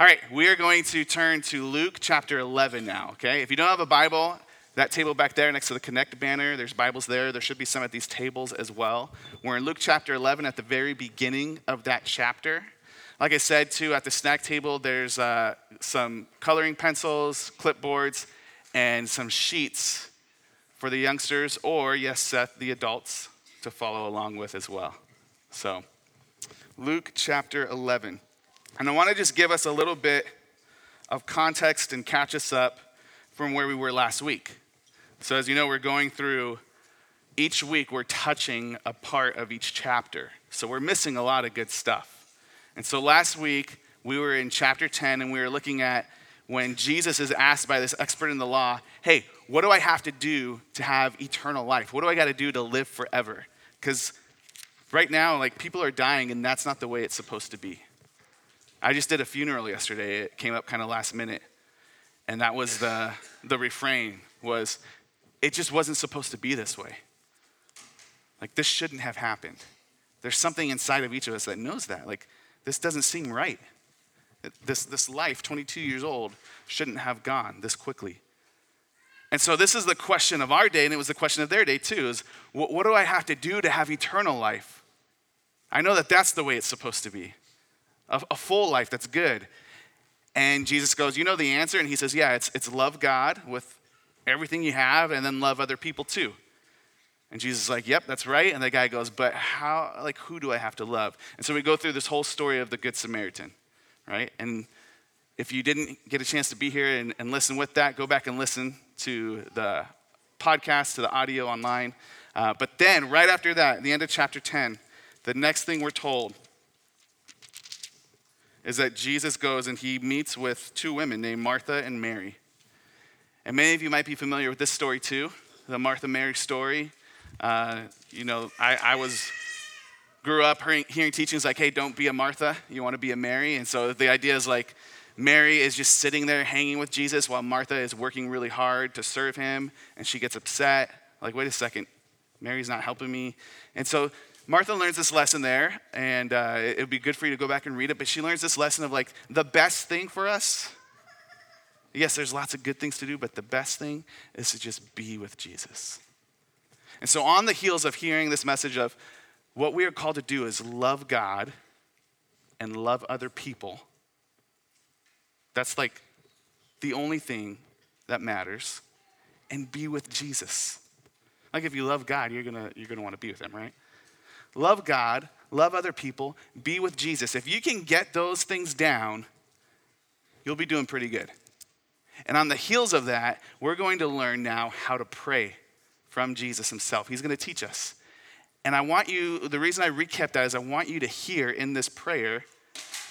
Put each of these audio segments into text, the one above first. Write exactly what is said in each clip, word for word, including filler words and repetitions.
All right, we are going to turn to Luke chapter eleven now, okay? If you don't have a Bible, that table back there next to the Connect banner, there's Bibles there. There should be some at these tables as well. We're in Luke chapter eleven at the very beginning of that chapter. Like I said, too, at the snack table, there's uh, some coloring pencils, clipboards, and some sheets for the youngsters or, yes, Seth, the adults to follow along with as well. So Luke chapter eleven. And I want to just give us a little bit of context and catch us up from where we were last week. So as you know, we're going through each week, we're touching a part of each chapter. So we're missing a lot of good stuff. And so last week, we were in chapter ten, and we were looking at when Jesus is asked by this expert in the law, hey, what do I have to do to have eternal life? What do I got to do to live forever? Because right now, like, people are dying, and that's not the way it's supposed to be. I just did a funeral yesterday. It came up kind of last minute. And that was the the refrain was, it just wasn't supposed to be this way. Like, this shouldn't have happened. There's something inside of each of us that knows that. Like, this doesn't seem right. This, this life, twenty-two years old, shouldn't have gone this quickly. And so this is the question of our day, and it was the question of their day too, is what, what do I have to do to have eternal life? I know that that's the way it's supposed to be. A full life that's good. And Jesus goes, you know the answer? And he says, yeah, it's it's love God with everything you have and then love other people too. And Jesus is like, yep, that's right. And the guy goes, but how, like, who do I have to love? And so we go through this whole story of the Good Samaritan, right? And if you didn't get a chance to be here and, and listen with that, go back and listen to the podcast, to the audio online. Uh, but then right after that, at the end of chapter ten, the next thing we're told is that Jesus goes and he meets with two women named Martha and Mary. And many of you might be familiar with this story too, the Martha-Mary story. Uh, you know, I, I was, grew up hearing, hearing teachings like, hey, don't be a Martha, you want to be a Mary. And so the idea is like, Mary is just sitting there hanging with Jesus while Martha is working really hard to serve him. And she gets upset, like, wait a second, Mary's not helping me. And so Martha learns this lesson there, and uh, it would be good for you to go back and read it, but she learns this lesson of, like, the best thing for us, yes, there's lots of good things to do, but the best thing is to just be with Jesus. And so on the heels of hearing this message of what we are called to do is love God and love other people, that's, like, the only thing that matters, and be with Jesus. Like, if you love God, you're gonna you're gonna want to be with him, right? Love God, love other people, be with Jesus. If you can get those things down, you'll be doing pretty good. And on the heels of that, we're going to learn now how to pray from Jesus himself. He's going to teach us. And I want you, the reason I recap that is I want you to hear in this prayer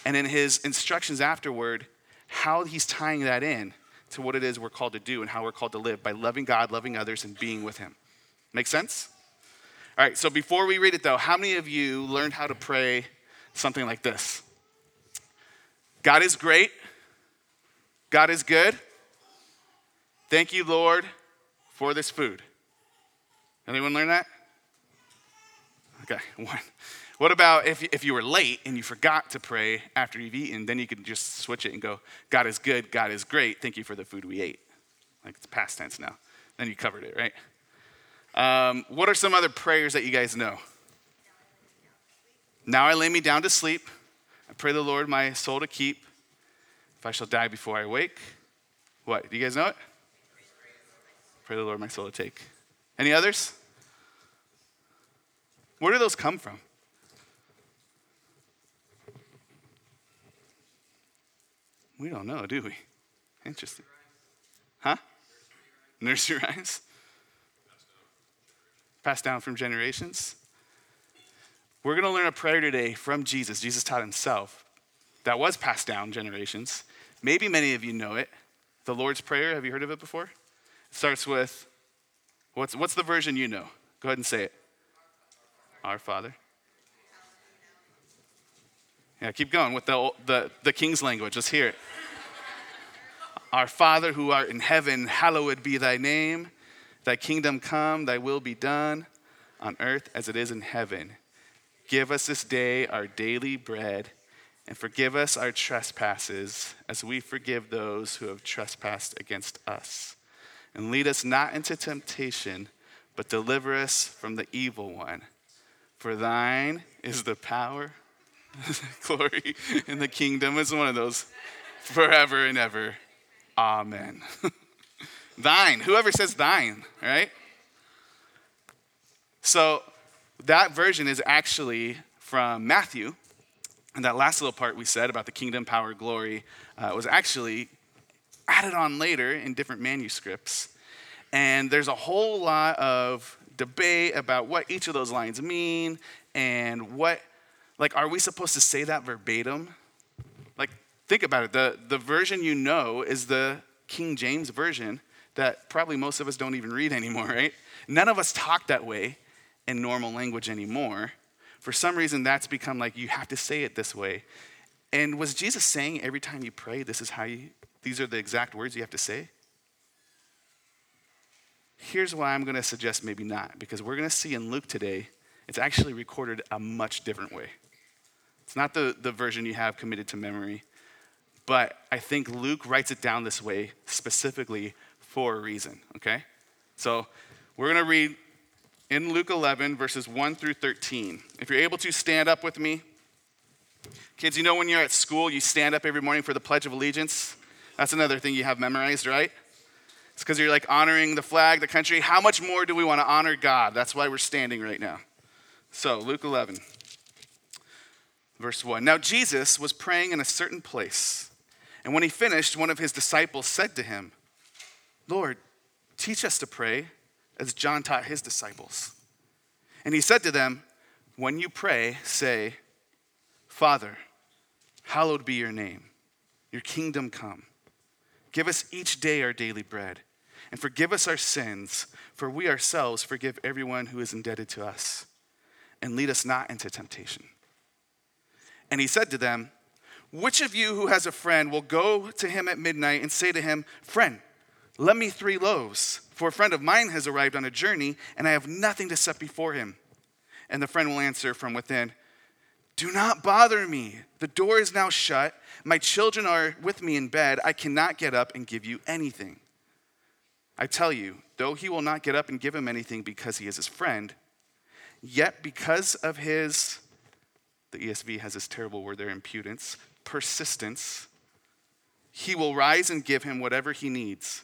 and in his instructions afterward how he's tying that in to what it is we're called to do and how we're called to live by loving God, loving others, and being with him. Make sense? All right, so before we read it, though, how many of you learned how to pray something like this? God is great. God is good. Thank you, Lord, for this food. Anyone learn that? Okay, one. What about if, if you were late and you forgot to pray after you've eaten, then you could just switch it and go, God is good, God is great, thank you for the food we ate. Like, it's past tense now. Then you covered it, right? Um, what are some other prayers that you guys know? Now I lay me down to sleep. I pray the Lord my soul to keep. If I shall die before I wake. What? Do you guys know it? Pray the Lord my soul to take. Any others? Where do those come from? We don't know, do we? Interesting. Huh? Nursery rhymes? Passed down from generations. We're going to learn a prayer today from Jesus. Jesus taught himself that was passed down generations. Maybe many of you know it. The Lord's Prayer, have you heard of it before? It starts with, what's, what's the version you know? Go ahead and say it. Our Father. Yeah, keep going with the, the, the King's language. Let's hear it. Our Father who art in heaven, hallowed be thy name. Thy kingdom come, thy will be done on earth as it is in heaven. Give us this day our daily bread And forgive us our trespasses as we forgive those who have trespassed against us. And lead us not into temptation, but deliver us from the evil one. For thine is the power, glory, and the kingdom. It's one of those forever and ever. Amen. Thine. Whoever says thine, right? So that version is actually from Matthew. And that last little part we said about the kingdom, power, glory uh, was actually added on later in different manuscripts. And there's a whole lot of debate about what each of those lines mean and what, like, are we supposed to say that verbatim? Like, think about it. The, the version you know is the King James version that probably most of us don't even read anymore, right? None of us talk that way in normal language anymore. For some reason, that's become like, you have to say it this way. And was Jesus saying every time you pray, this is how you, these are the exact words you have to say? Here's why I'm going to suggest maybe not, because we're going to see in Luke today, it's actually recorded a much different way. It's not the, the version you have committed to memory, but I think Luke writes it down this way specifically for a reason, okay? So we're going to read in Luke eleven, verses one through thirteen. If you're able to, stand up with me. Kids, you know when you're at school, you stand up every morning for the Pledge of Allegiance? That's another thing you have memorized, right? It's because you're like honoring the flag, the country. How much more do we want to honor God? That's why we're standing right now. So Luke eleven, verse one. Now Jesus was praying in a certain place. And when he finished, one of his disciples said to him, "Lord, teach us to pray, as John taught his disciples." And he said to them, "When you pray, say, Father, hallowed be your name. Your kingdom come. Give us each day our daily bread. And forgive us our sins, for we ourselves forgive everyone who is indebted to us. And lead us not into temptation." And he said to them, "Which of you who has a friend will go to him at midnight and say to him, 'Friend, let me three loaves, for a friend of mine has arrived on a journey, and I have nothing to set before him.' And the friend will answer from within, 'Do not bother me. The door is now shut. My children are with me in bed. I cannot get up and give you anything.' I tell you, though he will not get up and give him anything because he is his friend, yet because of his," the E S V has this terrible word there, impudence, "persistence, he will rise and give him whatever he needs.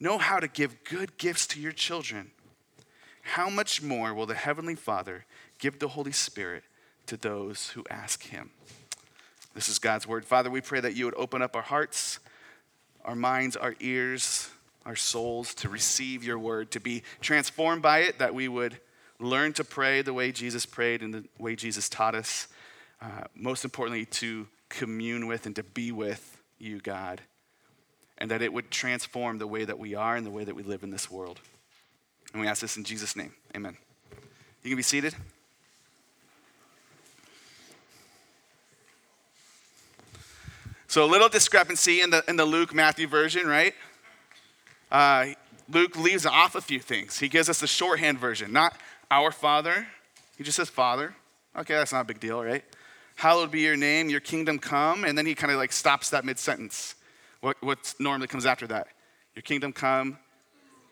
know how to give good gifts to your children, how much more will the Heavenly Father give the Holy Spirit to those who ask him?" This is God's word. Father, we pray that you would open up our hearts, our minds, our ears, our souls to receive your word, to be transformed by it, that we would learn to pray the way Jesus prayed and the way Jesus taught us. Uh, most importantly, to commune with and to be with you, God. And that it would transform the way that we are and the way that we live in this world. And we ask this in Jesus' name, amen. You can be seated. So a little discrepancy in the in the Luke-Matthew version, right? Uh, Luke leaves off a few things. He gives us the shorthand version, not "our Father." He just says "Father." Okay, that's not a big deal, right? "Hallowed be your name, your kingdom come." And then he kind of like stops that mid-sentence. What what normally comes after that? "Your kingdom come,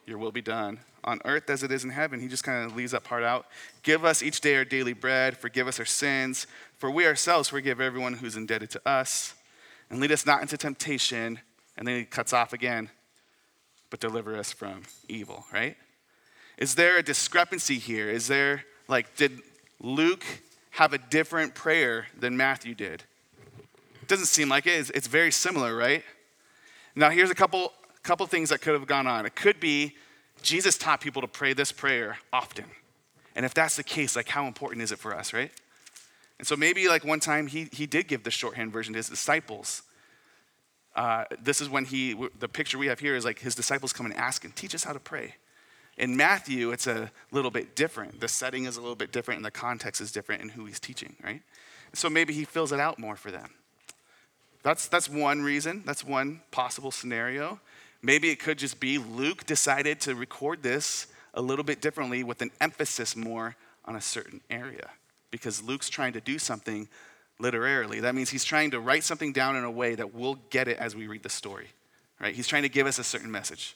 your will be done, on earth as it is in heaven." He just kind of leaves that part out. "Give us each day our daily bread, forgive us our sins, for we ourselves forgive everyone who's indebted to us. And lead us not into temptation," and then he cuts off again, "but deliver us from evil," right? Is there a discrepancy here? Is there, like, did Luke have a different prayer than Matthew did? It doesn't seem like it. It's, it's very similar, right? Now, here's a couple couple things that could have gone on. It could be Jesus taught people to pray this prayer often. And if that's the case, like, how important is it for us, right? And so maybe like one time he he did give the shorthand version to his disciples. Uh, this is when he, the picture we have here is like his disciples come and ask and teach us how to pray. In Matthew, it's a little bit different. The setting is a little bit different and the context is different and who he's teaching, right? So maybe he fills it out more for them. That's that's one reason. That's one possible scenario. Maybe it could just be Luke decided to record this a little bit differently with an emphasis more on a certain area because Luke's trying to do something literarily. That means he's trying to write something down in a way that we'll get it as we read the story, right? He's trying to give us a certain message.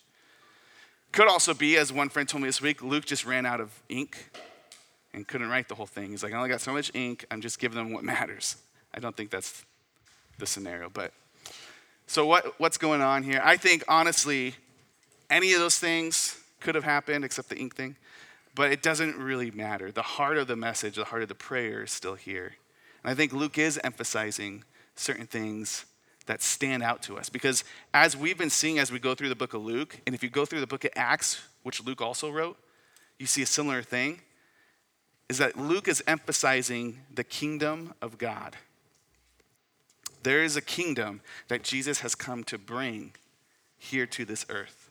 Could also be, as one friend told me this week, Luke just ran out of ink and couldn't write the whole thing. He's like, I only got so much ink, I'm just giving them what matters. I don't think that's the scenario, but. So what what's going on here? I think, honestly, any of those things could have happened except the ink thing, but it doesn't really matter. The heart of the message, the heart of the prayer is still here. And I think Luke is emphasizing certain things that stand out to us because as we've been seeing as we go through the book of Luke, and if you go through the book of Acts, which Luke also wrote, you see a similar thing, is that Luke is emphasizing the kingdom of God. There is a kingdom that Jesus has come to bring here to this earth.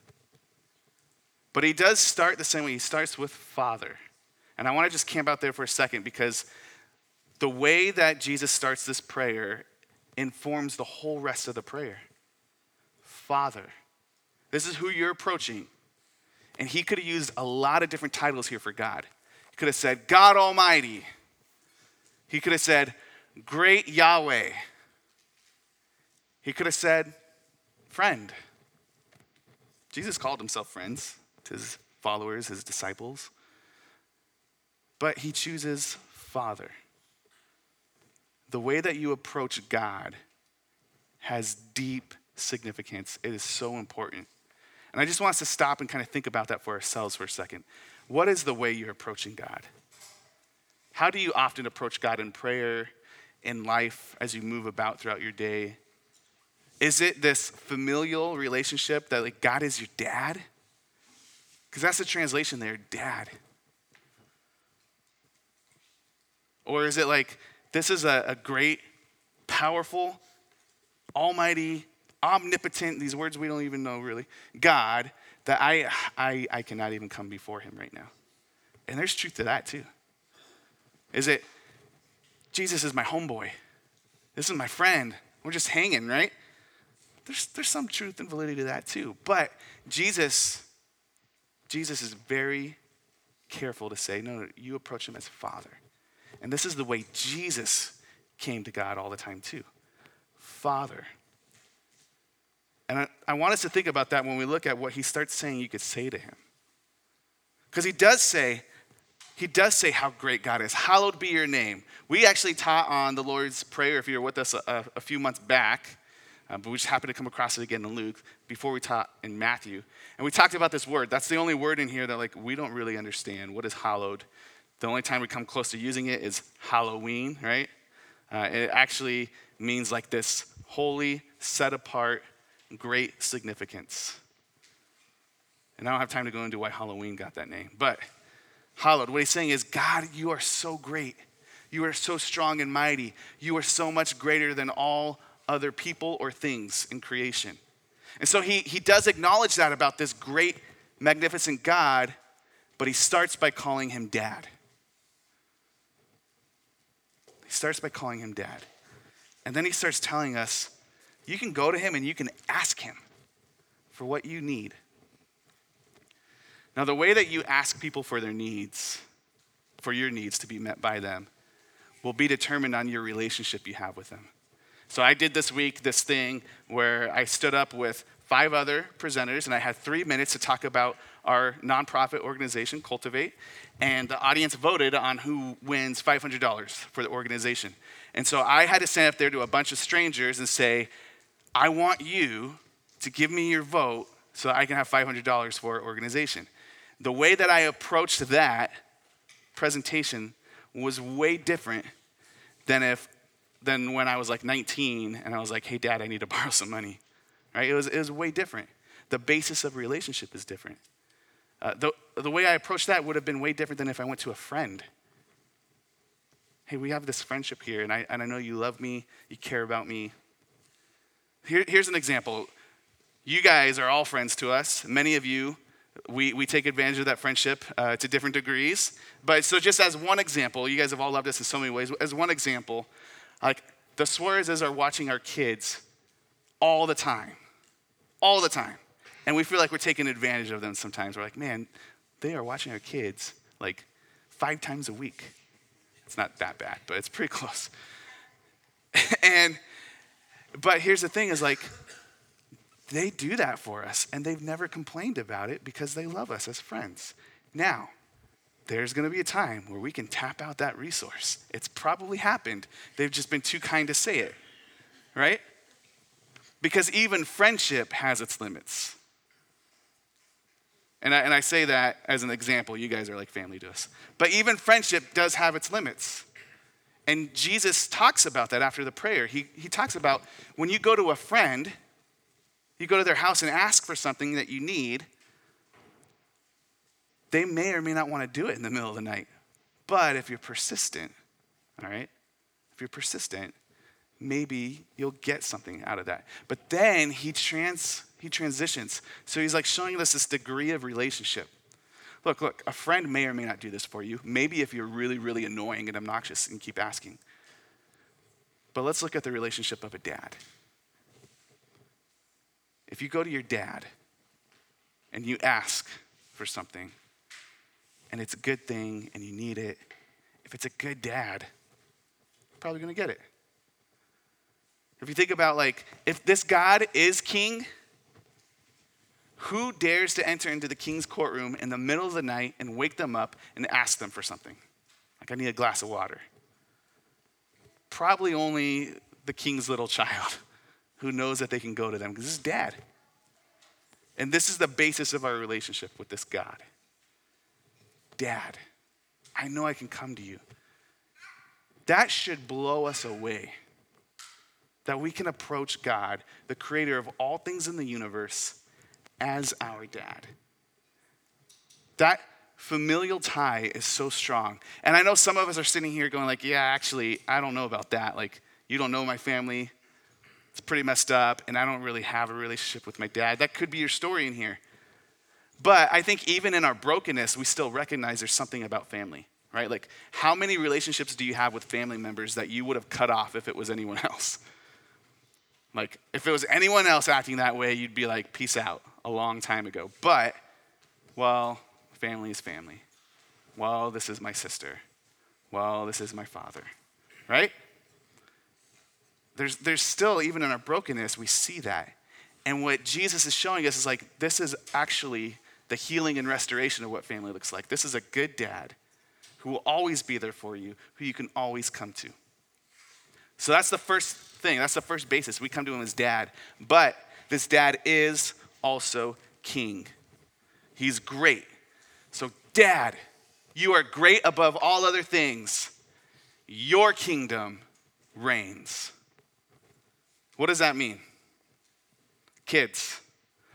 But he does start the same way. He starts with Father. And I want to just camp out there for a second because the way that Jesus starts this prayer informs the whole rest of the prayer. Father. This is who you're approaching. And he could have used a lot of different titles here for God. He could have said, God Almighty. He could have said, Great Yahweh. He could have said, friend. Jesus called himself friends to his followers, his disciples. But he chooses Father. The way that you approach God has deep significance. It is so important. And I just want us to stop and kind of think about that for ourselves for a second. What is the way you're approaching God? How do you often approach God in prayer, in life, as you move about throughout your day? Is it this familial relationship that like God is your dad? Because that's the translation there, dad. Or is it like this is a, a great, powerful, almighty, omnipotent, these words we don't even know really, God that I, I, I cannot even come before him right now. And there's truth to that too. Is it, Jesus is my homeboy. This is my friend. We're just hanging, right? There's, there's some truth and validity to that too. But Jesus, Jesus is very careful to say, no, no, you approach him as Father. And this is the way Jesus came to God all the time too. Father. And I, I want us to think about that when we look at what he starts saying you could say to him. Because he does say, he does say how great God is. Hallowed be your name. We actually taught on the Lord's Prayer, if you were with us a, a few months back. Um, but we just happened to come across it again in Luke before we taught in Matthew. And we talked about this word. That's the only word in here that like we don't really understand. What is hallowed? The only time we come close to using it is Halloween, right? Uh, it actually means like this holy, set apart, great significance. And I don't have time to go into why Halloween got that name. But hallowed, what he's saying is, God, you are so great. You are so strong and mighty. You are so much greater than all other people or things in creation. And so he, he does acknowledge that about this great, magnificent God, but he starts by calling him dad. He starts by calling him dad. And then he starts telling us, you can go to him and you can ask him for what you need. Now, the way that you ask people for their needs, for your needs to be met by them, will be determined on your relationship you have with them. So I did this week this thing where I stood up with five other presenters and I had three minutes to talk about our nonprofit organization, Cultivate, and the audience voted on who wins five hundred dollars for the organization. And so I had to stand up there to a bunch of strangers and say, I want you to give me your vote so that I can have five hundred dollars for our organization. The way that I approached that presentation was way different than if than when I was like nineteen and I was like, hey, dad, I need to borrow some money, right? It was, it was way different. The basis of relationship is different. Uh, the, the way I approached that would have been way different than if I went to a friend. hey, we have this friendship here, and I, and I know you love me, you care about me. Here, here's an example. You guys are all friends to us. Many of you, we, we take advantage of that friendship uh, to different degrees. But so just as one example, you guys have all loved us in so many ways. As one example, like the Suarezes are watching our kids all the time, all the time. And we feel like we're taking advantage of them sometimes. We're like, man, they are watching our kids like five times a week. It's not that bad, but it's pretty close. and, but here's the thing is like, they do that for us and they've never complained about it because they love us as friends. Now, there's gonna be a time where we can tap out that resource. It's probably happened. They've just been too kind to say it, right? Because even friendship has its limits. And I, and I say that as an example. You guys are like family to us. But even friendship does have its limits. And Jesus talks about that after the prayer. He, he talks about when you go to a friend, you go to their house and ask for something that you need, they may or may not want to do it in the middle of the night. But if you're persistent, all right, if you're persistent, maybe you'll get something out of that. But then he trans he transitions. So he's like showing us this degree of relationship. Look, look, a friend may or may not do this for you. Maybe if you're really, really annoying and obnoxious and keep asking. But let's look at the relationship of a dad. If you go to your dad and you ask for something and it's a good thing and you need it, if it's a good dad, you're probably gonna get it. If you think about like, if this God is king, who dares to enter into the king's courtroom in the middle of the night and wake them up and ask them for something? Like, I need a glass of water. Probably only the king's little child who knows that they can go to them because this is dad. And this is the basis of our relationship with this God. Dad, I know I can come to you. That should blow us away. That we can approach God, the creator of all things in the universe, as our dad. That familial tie is so strong. And I know some of us are sitting here going like, yeah, actually, I don't know about that. Like, you don't know my family. It's pretty messed up, and I don't really have a relationship with my dad. That could be your story in here. But I think even in our brokenness, we still recognize there's something about family, right? Like, how many relationships do you have with family members that you would have cut off if it was anyone else? Like, if it was anyone else acting that way, you'd be like, peace out, a long time ago. But, well, family is family. Well, this is my sister. Well, this is my father, right? There's, there's still, even in our brokenness, we see that. And what Jesus is showing us is like, this is actually the healing and restoration of what family looks like. This is a good dad who will always be there for you, who you can always come to. So that's the first thing. That's the first basis. We come to him as dad. But this dad is also king. He's great. So dad, you are great above all other things. Your kingdom reigns. What does that mean? Kids,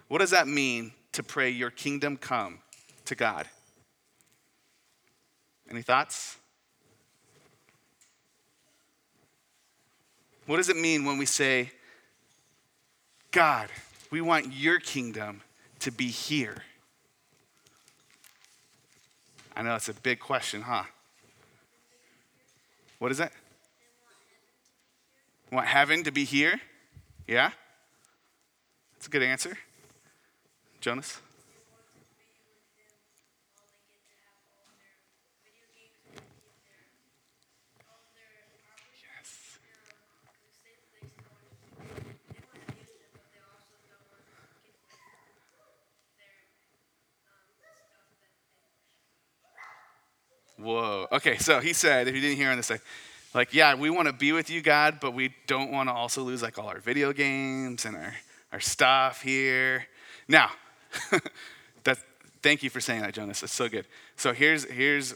what does that mean to pray your kingdom come to God? Any thoughts? What does it mean when we say, God, we want your kingdom to be here? I know that's a big question, huh? What is that? Want heaven to be here? Yeah? That's a good answer. Jonas? Whoa. Okay, so he said, if you didn't hear on this side, like, yeah, we want to be with you, God, but we don't want to also lose, like, all our video games and our, our stuff here. Now, that's, thank you for saying that, Jonas. That's so good. So here's here's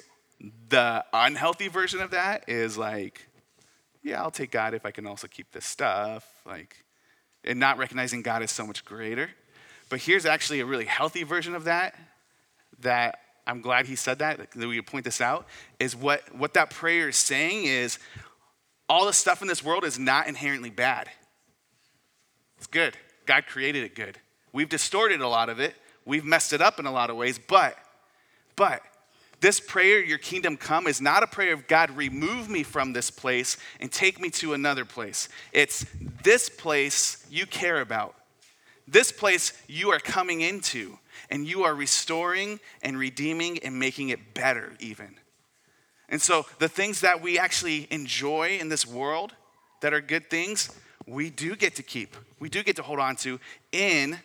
the unhealthy version of that is, like, yeah, I'll take God if I can also keep this stuff, like, and not recognizing God is so much greater. But here's actually a really healthy version of that that I'm glad he said that, that we point this out, is what, what that prayer is saying is all the stuff in this world is not inherently bad. It's good. God created it good. We've distorted a lot of it. We've messed it up in a lot of ways, but, but this prayer, your kingdom come, is not a prayer of God, remove me from this place and take me to another place. It's this place you care about. This place you are coming into, and you are restoring and redeeming and making it better even. And so the things that we actually enjoy in this world that are good things, we do get to keep. We do get to hold on to in,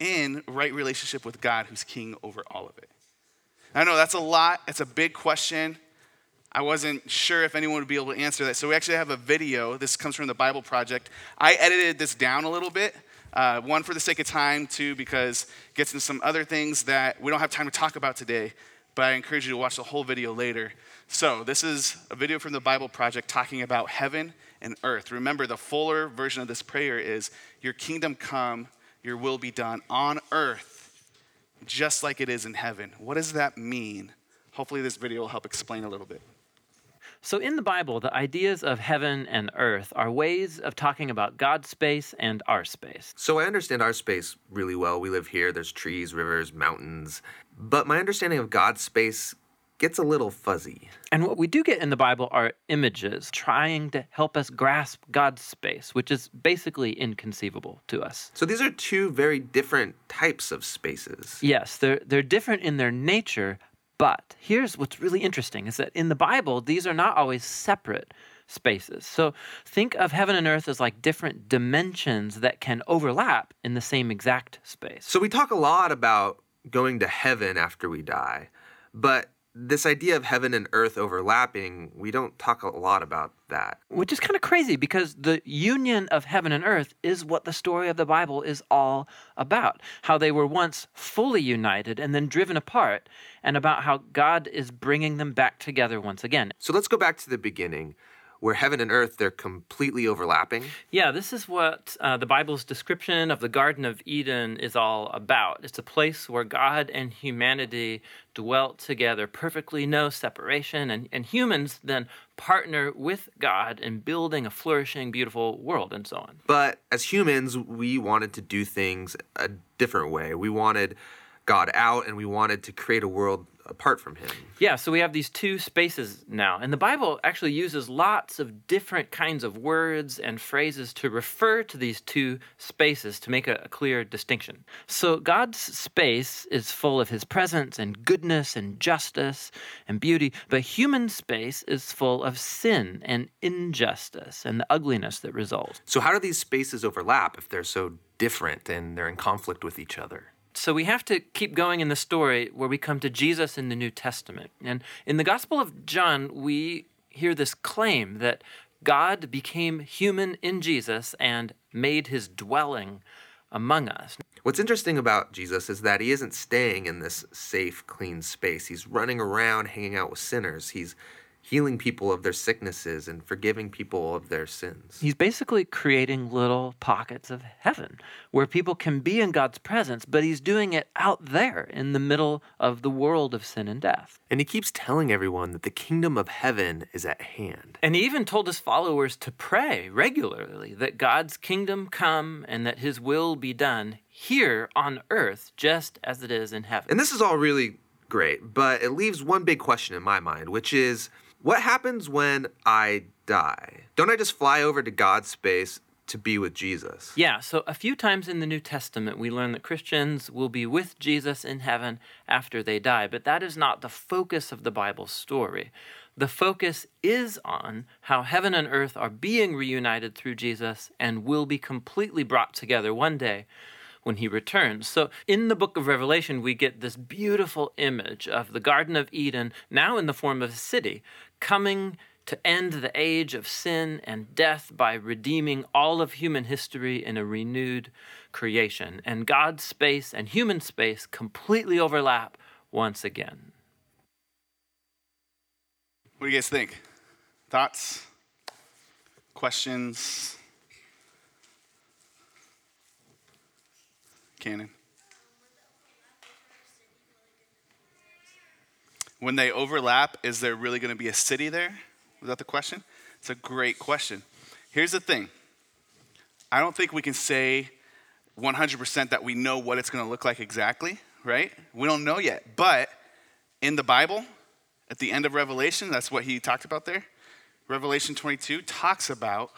in right relationship with God who's king over all of it. I know that's a lot. It's a big question. I wasn't sure if anyone would be able to answer that. So we actually have a video. This comes from the Bible Project. I edited this down a little bit. Uh, one, for the sake of time. Two, because it gets into some other things that we don't have time to talk about today. But I encourage you to watch the whole video later. So this is a video from the Bible Project talking about heaven and earth. Remember, the fuller version of this prayer is, your kingdom come, your will be done on earth, just like it is in heaven. What does that mean? Hopefully this video will help explain a little bit. So in the Bible, the ideas of heaven and earth are ways of talking about God's space and our space. So I understand our space really well. We live here. There's trees, rivers, mountains. But my understanding of God's space gets a little fuzzy. And what we do get in the Bible are images trying to help us grasp God's space, which is basically inconceivable to us. So these are two very different types of spaces. Yes, they're they're different in their nature. But here's what's really interesting is that in the Bible, these are not always separate spaces. So think of heaven and earth as like different dimensions that can overlap in the same exact space. So we talk a lot about going to heaven after we die, but this idea of heaven and earth overlapping, we don't talk a lot about that. Which is kind of crazy because the union of heaven and earth is what the story of the Bible is all about. How they were once fully united and then driven apart, and about how God is bringing them back together once again. So let's go back to the beginning, where heaven and earth, they're completely overlapping. Yeah, this is what uh, the Bible's description of the Garden of Eden is all about. It's a place where God and humanity dwelt together perfectly, no separation, and, and humans then partner with God in building a flourishing, beautiful world and so on. But as humans, we wanted to do things a different way. We wanted God out, and we wanted to create a world apart from him. Yeah, so we have these two spaces now. And the Bible actually uses lots of different kinds of words and phrases to refer to these two spaces to make a, a clear distinction. So God's space is full of his presence and goodness and justice and beauty, but human space is full of sin and injustice and the ugliness that results. So how do these spaces overlap if they're so different and they're in conflict with each other? So we have to keep going in the story where we come to Jesus in the New Testament. And in the Gospel of John, we hear this claim that God became human in Jesus and made his dwelling among us. What's interesting about Jesus is that he isn't staying in this safe, clean space. He's running around hanging out with sinners. He's healing people of their sicknesses and forgiving people of their sins. He's basically creating little pockets of heaven where people can be in God's presence, but he's doing it out there in the middle of the world of sin and death. And he keeps telling everyone that the kingdom of heaven is at hand. And he even told his followers to pray regularly that God's kingdom come and that his will be done here on earth just as it is in heaven. And this is all really great, but it leaves one big question in my mind, which is, what happens when I die? Don't I just fly over to God's space to be with Jesus? Yeah, so a few times in the New Testament, we learn that Christians will be with Jesus in heaven after they die, but that is not the focus of the Bible story. The focus is on how heaven and earth are being reunited through Jesus and will be completely brought together one day when he returns. So in the book of Revelation, we get this beautiful image of the Garden of Eden, now in the form of a city, coming to end the age of sin and death by redeeming all of human history in a renewed creation. And God's space and human space completely overlap once again. What do you guys think? Thoughts? Questions? Cannon. when they overlap, is there really going to be a city there? Was that the question? It's a great question. Here's the thing. I don't think we can say one hundred percent that we know what it's going to look like exactly, right? We don't know yet. But in the Bible, at the end of Revelation, that's what he talked about there. Revelation twenty-two talks about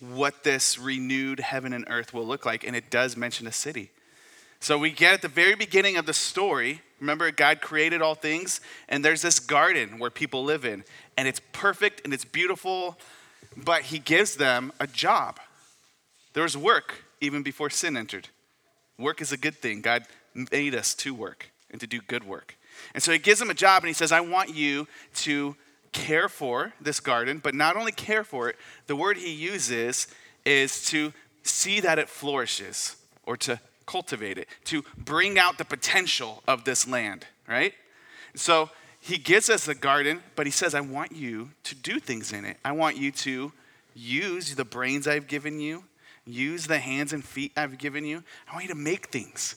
what this renewed heaven and earth will look like, and it does mention a city. So we get at the very beginning of the story, remember God created all things, and there's this garden where people live in, and it's perfect and it's beautiful, but he gives them a job. There was work even before sin entered. Work is a good thing. God made us to work and to do good work. And so he gives them a job, and he says, I want you to care for this garden, but not only care for it, the word he uses is to see that it flourishes, or to cultivate it, to bring out the potential of this land, right? So he gives us the garden, but he says, I want you to do things in it. I want you to use the brains I've given you, use the hands and feet I've given you. I want you to make things.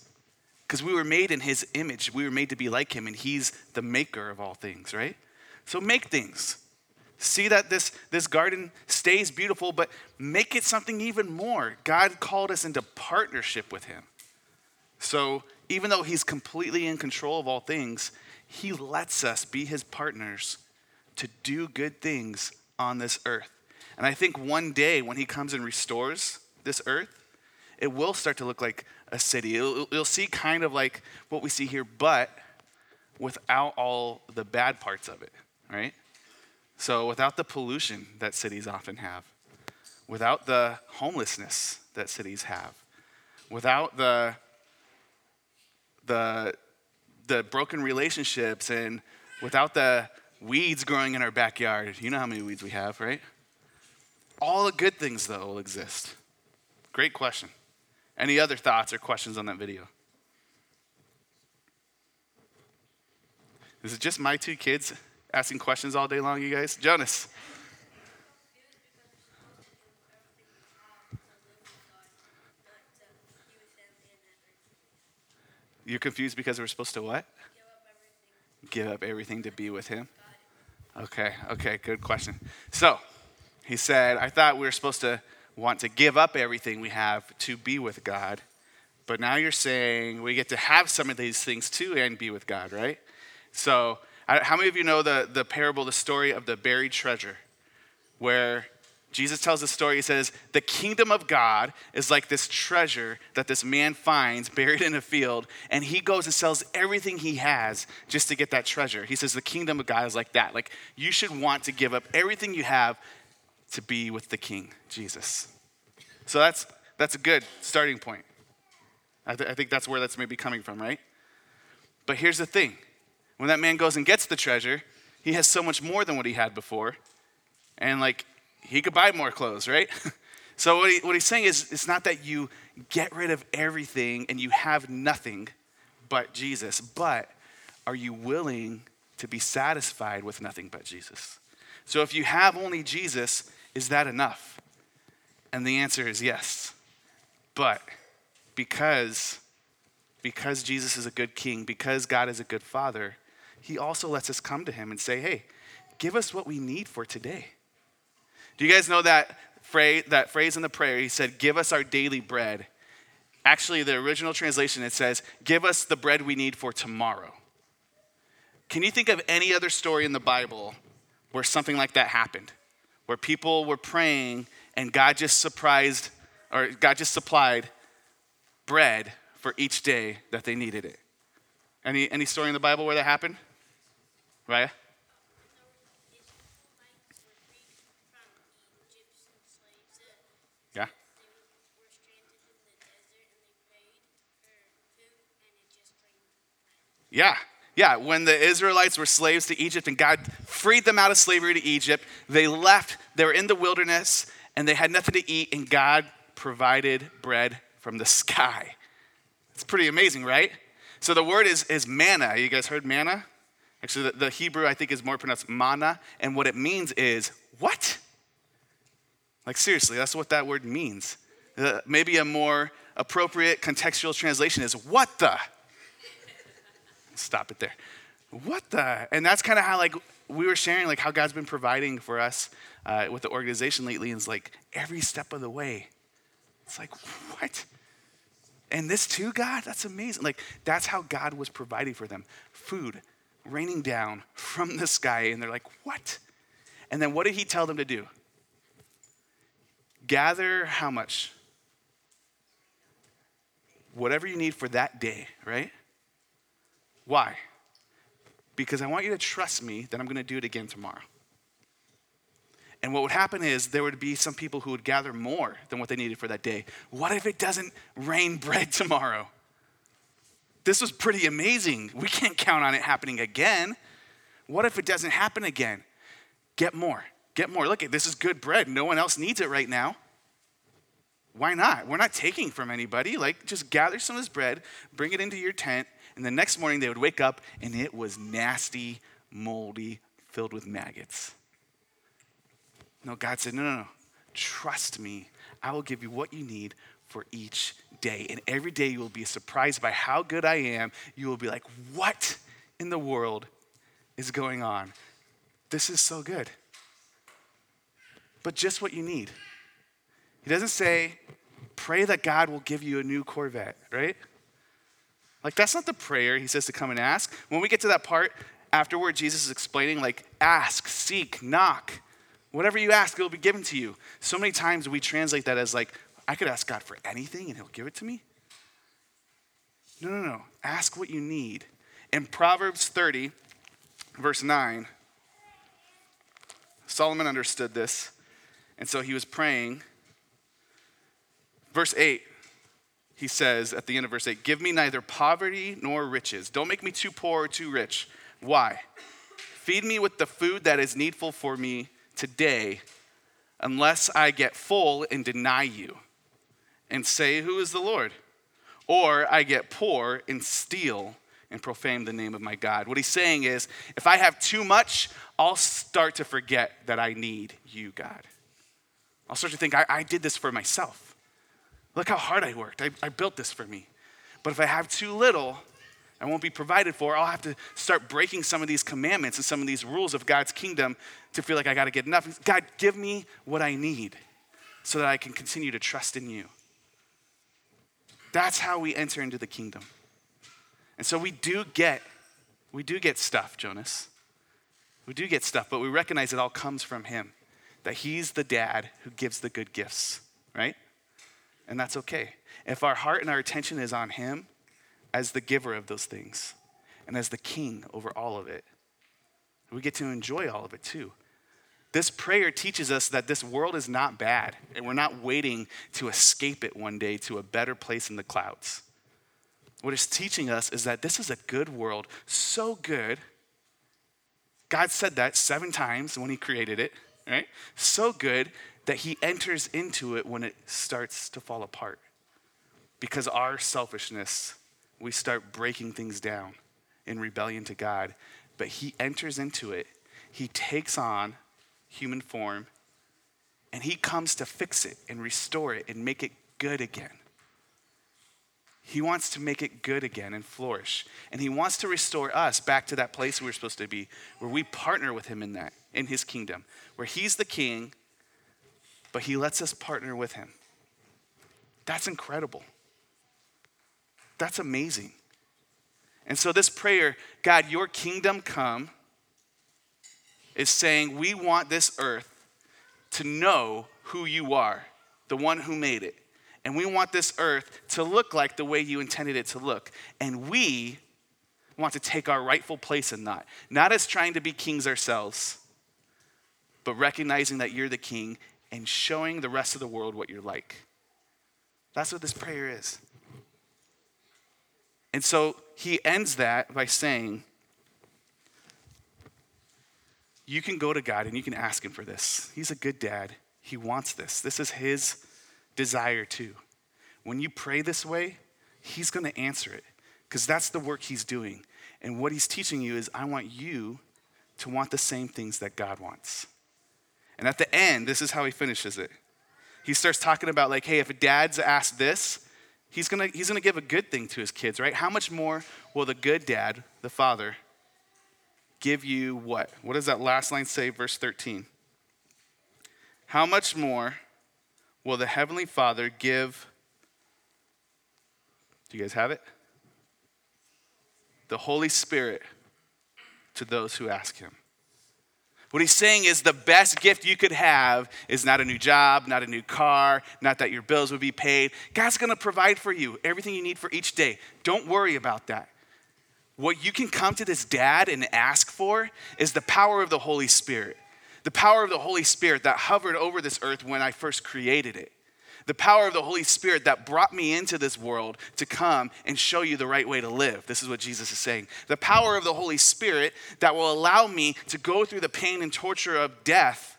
Because we were made in his image. We were made to be like him, and he's the maker of all things, right? So make things. See that this, this garden stays beautiful, but make it something even more. God called us into partnership with him. So even though he's completely in control of all things, he lets us be his partners to do good things on this earth. And I think one day when he comes and restores this earth, it will start to look like a city. You'll, you'll see kind of like what we see here, but without all the bad parts of it, right? So without the pollution that cities often have, without the homelessness that cities have, without the the the broken relationships, and without the weeds growing in our backyard. You know how many weeds we have, right? All the good things, though, will exist. Great question. Any other thoughts or questions on that video? Is it just my two kids asking questions all day long, you guys? Jonas. You're confused because we're supposed to what? Give up everything. Give up everything to be with him? Okay, okay, good question. So, he said, I thought we were supposed to want to give up everything we have to be with God. But now you're saying we get to have some of these things too and be with God, right? So I, how many of you know the, the parable, the story of the buried treasure, where Jesus tells the story, he says, the kingdom of God is like this treasure that this man finds buried in a field, and he goes and sells everything he has just to get that treasure. He says the kingdom of God is like that. Like, you should want to give up everything you have to be with the King, Jesus. So that's that's a good starting point. I, th- I think that's where that's maybe coming from, right? But here's the thing. When that man goes and gets the treasure, he has so much more than what he had before. And like, he could buy more clothes, right? So what, he, what he's saying is, it's not that you get rid of everything and you have nothing but Jesus, but are you willing to be satisfied with nothing but Jesus? So if you have only Jesus, is that enough? And the answer is yes. But because, because Jesus is a good king, because God is a good father, he also lets us come to him and say, hey, give us what we need for today. Do you guys know that phrase, that phrase in the prayer? He said, give us our daily bread. Actually, the original translation, it says, give us the bread we need for tomorrow. Can you think of any other story in the Bible where something like that happened, where people were praying and God just surprised, or God just supplied bread for each day that they needed it? Any any story in the Bible where that happened? Right? Yeah. Yeah. Yeah, when the Israelites were slaves to Egypt and God freed them out of slavery to Egypt, they left, they were in the wilderness, and they had nothing to eat, and God provided bread from the sky. It's pretty amazing, right? So the word is, is manna. You guys heard manna? Actually, the, the Hebrew, I think, is more pronounced manna, and what it means is, what? Like, seriously, that's what that word means. Uh, maybe a more appropriate contextual translation is, what the? Stop it there. what the? And that's kind of how, like, we were sharing, like, how God's been providing for us uh, with the organization lately. And it's like, every step of the way. It's like, what? And this too, God? That's amazing. Like, that's how God was providing for them. Food raining down from the sky. And they're like, what? And then what did he tell them to do? Gather how much? Whatever you need for that day, right? Why? Because I want you to trust me that I'm going to do it again tomorrow. And what would happen is there would be some people who would gather more than what they needed for that day. What if it doesn't rain bread tomorrow? This was pretty amazing. We can't count on it happening again. What if it doesn't happen again? Get more. Get more. Look, this is good bread. No one else needs it right now. Why not? We're not taking from anybody. Like, just gather some of this bread, bring it into your tent, and the next morning they would wake up, and it was nasty, moldy, filled with maggots. No, God said, no, no, no. Trust me. I will give you what you need for each day. And every day you will be surprised by how good I am. You will be like, what in the world is going on? This is so good. But just what you need. He doesn't say, pray that God will give you a new Corvette, right? Like, that's not the prayer he says to come and ask. When we get to that part afterward, Jesus is explaining, like, ask, seek, knock. Whatever you ask, it will be given to you. So many times we translate that as, like, I could ask God for anything and he'll give it to me. No, no, no. Ask what you need. In Proverbs thirty, verse nine, Solomon understood this. And so he was praying. Verse eight, he says at the end of verse eight, give me neither poverty nor riches. Don't make me too poor or too rich. Why? Feed me with the food that is needful for me today, unless I get full and deny you and say, who is the Lord? Or I get poor and steal and profane the name of my God. What he's saying is, if I have too much, I'll start to forget that I need you, God. I'll start to think, I, I did this for myself. Look how hard I worked. I, I built this for me. But if I have too little, I won't be provided for. I'll have to start breaking some of these commandments and some of these rules of God's kingdom to feel like I got to get enough. God, give me what I need so that I can continue to trust in you. That's how we enter into the kingdom. And so we do get, we do get stuff, Jonas. We do get stuff, but we recognize it all comes from him, that he's the dad who gives the good gifts, right? And that's okay. If our heart and our attention is on him, as the giver of those things and as the king over all of it, we get to enjoy all of it too. This prayer teaches us that this world is not bad and we're not waiting to escape it one day to a better place in the clouds. What it's teaching us is that this is a good world, so good. God said that seven times when he created it, right? So good that he enters into it when it starts to fall apart because our selfishness, we start breaking things down in rebellion to God. But he enters into it. He takes on human form. And he comes to fix it and restore it and make it good again. He wants to make it good again and flourish. And he wants to restore us back to that place we were supposed to be, where we partner with him in that, in his kingdom. Where he's the king, but he lets us partner with him. That's incredible. That's amazing. And so this prayer, God, your kingdom come, is saying we want this earth to know who you are, the one who made it. And we want this earth to look like the way you intended it to look. And we want to take our rightful place in that. Not as trying to be kings ourselves, but recognizing that you're the king and showing the rest of the world what you're like. That's what this prayer is. And so he ends that by saying, you can go to God and you can ask him for this. He's a good dad. He wants this. This is his desire too. When you pray this way, he's going to answer it because that's the work he's doing. And what he's teaching you is, I want you to want the same things that God wants. And at the end, this is how he finishes it. He starts talking about, like, hey, if a dad's asked this, He's gonna, he's gonna give a good thing to his kids, right? How much more will the good dad, the father, give you what? What does that last line say, verse thirteen? How much more will the Heavenly Father give? Do you guys have it? The Holy Spirit to those who ask him. What he's saying is the best gift you could have is not a new job, not a new car, not that your bills would be paid. God's gonna provide for you everything you need for each day. Don't worry about that. What you can come to this dad and ask for is the power of the Holy Spirit. The power of the Holy Spirit that hovered over this earth when I first created it. The power of the Holy Spirit that brought me into this world to come and show you the right way to live. This is what Jesus is saying. The power of the Holy Spirit that will allow me to go through the pain and torture of death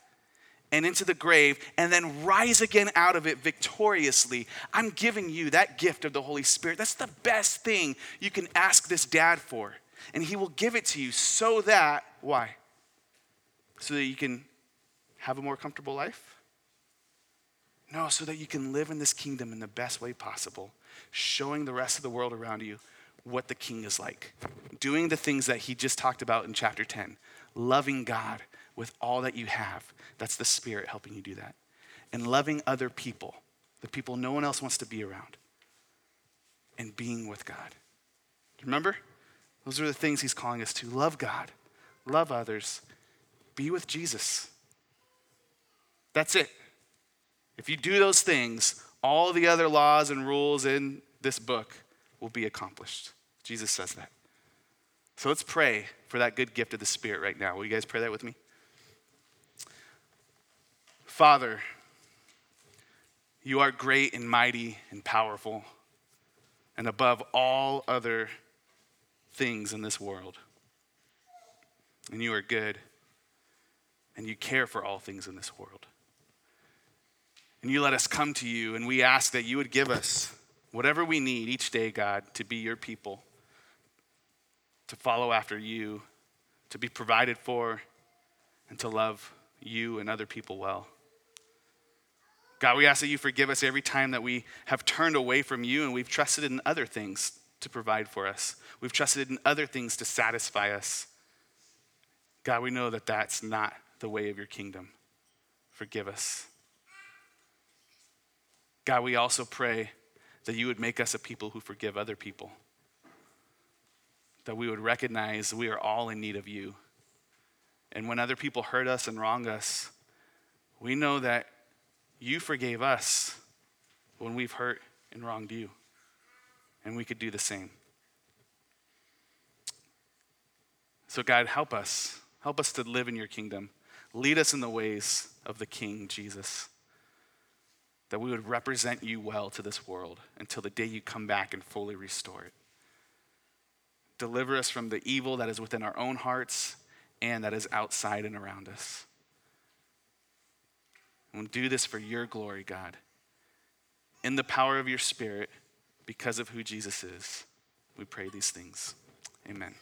and into the grave and then rise again out of it victoriously. I'm giving you that gift of the Holy Spirit. That's the best thing you can ask this dad for. And he will give it to you so that, why? So that you can have a more comfortable life? No, so that you can live in this kingdom in the best way possible, showing the rest of the world around you what the king is like, doing the things that he just talked about in chapter ten, loving God with all that you have. That's the Spirit helping you do that. And loving other people, the people no one else wants to be around, and being with God. Remember? Those are the things he's calling us to. Love God, love others, be with Jesus. That's it. If you do those things, all the other laws and rules in this book will be accomplished. Jesus says that. So let's pray for that good gift of the Spirit right now. Will you guys pray that with me? Father, you are great and mighty and powerful and above all other things in this world. And you are good and you care for all things in this world. And you let us come to you, and we ask that you would give us whatever we need each day, God, to be your people, to follow after you, to be provided for, and to love you and other people well. God, we ask that you forgive us every time that we have turned away from you and we've trusted in other things to provide for us. We've trusted in other things to satisfy us. God, we know that that's not the way of your kingdom. Forgive us. God, we also pray that you would make us a people who forgive other people. That we would recognize we are all in need of you. And when other people hurt us and wrong us, we know that you forgave us when we've hurt and wronged you. And we could do the same. So God, help us. Help us to live in your kingdom. Lead us in the ways of the King, Jesus. That we would represent you well to this world until the day you come back and fully restore it. Deliver us from the evil that is within our own hearts and that is outside and around us. And we'll do this for your glory, God. In the power of your Spirit, because of who Jesus is, we pray these things. Amen.